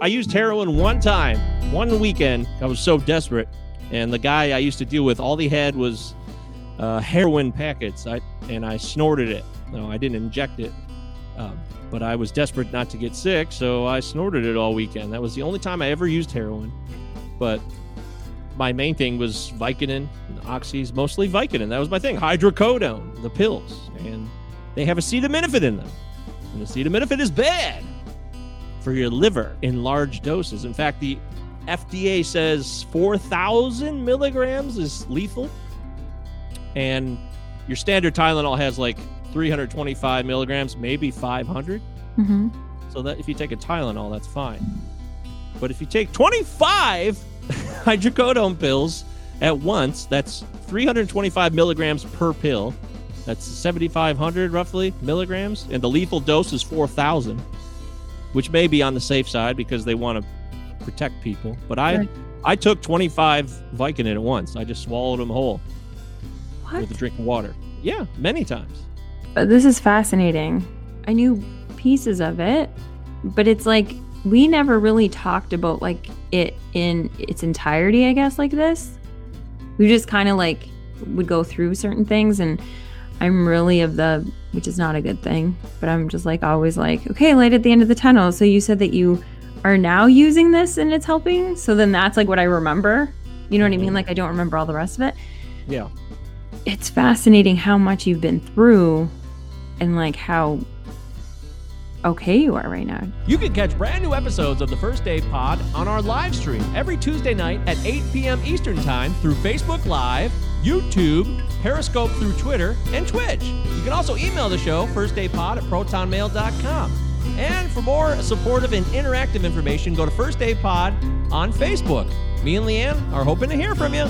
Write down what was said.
I used heroin one time, one weekend. I was so desperate. And the guy I used to deal with, all he had was heroin packets. I snorted it. No, I didn't inject it. But I was desperate not to get sick, so I snorted it all weekend. That was the only time I ever used heroin. But my main thing was Vicodin and Oxys, mostly Vicodin. That was my thing. Hydrocodone, the pills. And they have acetaminophen in them. And acetaminophen is bad for your liver in large doses. In fact, the FDA says 4,000 milligrams is lethal. And your standard Tylenol has like 325 milligrams, maybe 500. Mm-hmm. So that if you take a Tylenol, that's fine. But if you take 25 hydrocodone pills at once, that's 325 milligrams per pill. That's 7,500 roughly milligrams. And the lethal dose is 4,000, which may be on the safe side because they want to protect people. But I took 25 Vicodin at once. I just swallowed them whole with a drink of water. Yeah, many times. This is fascinating. I knew pieces of it, but it's like we never really talked about like it in its entirety, I guess, like this. We just kind of like would go through certain things, and I'm really of the, which is not a good thing, but I'm just like always like, okay, light at the end of the tunnel. So you said that you are now using this and it's helping. So then that's like what I remember. You know what I mean? Like I don't remember all the rest of it. Yeah. It's fascinating how much you've been through and like how okay you are right now. You can catch brand new episodes of the First Day Pod on our live stream every Tuesday night at 8 p.m. Eastern Time through Facebook Live, YouTube, Periscope through Twitter, and Twitch. You can also email the show, firstdaypod@protonmail.com. And for more supportive and interactive information, go to First Day Pod on Facebook. Me and Leanne are hoping to hear from you.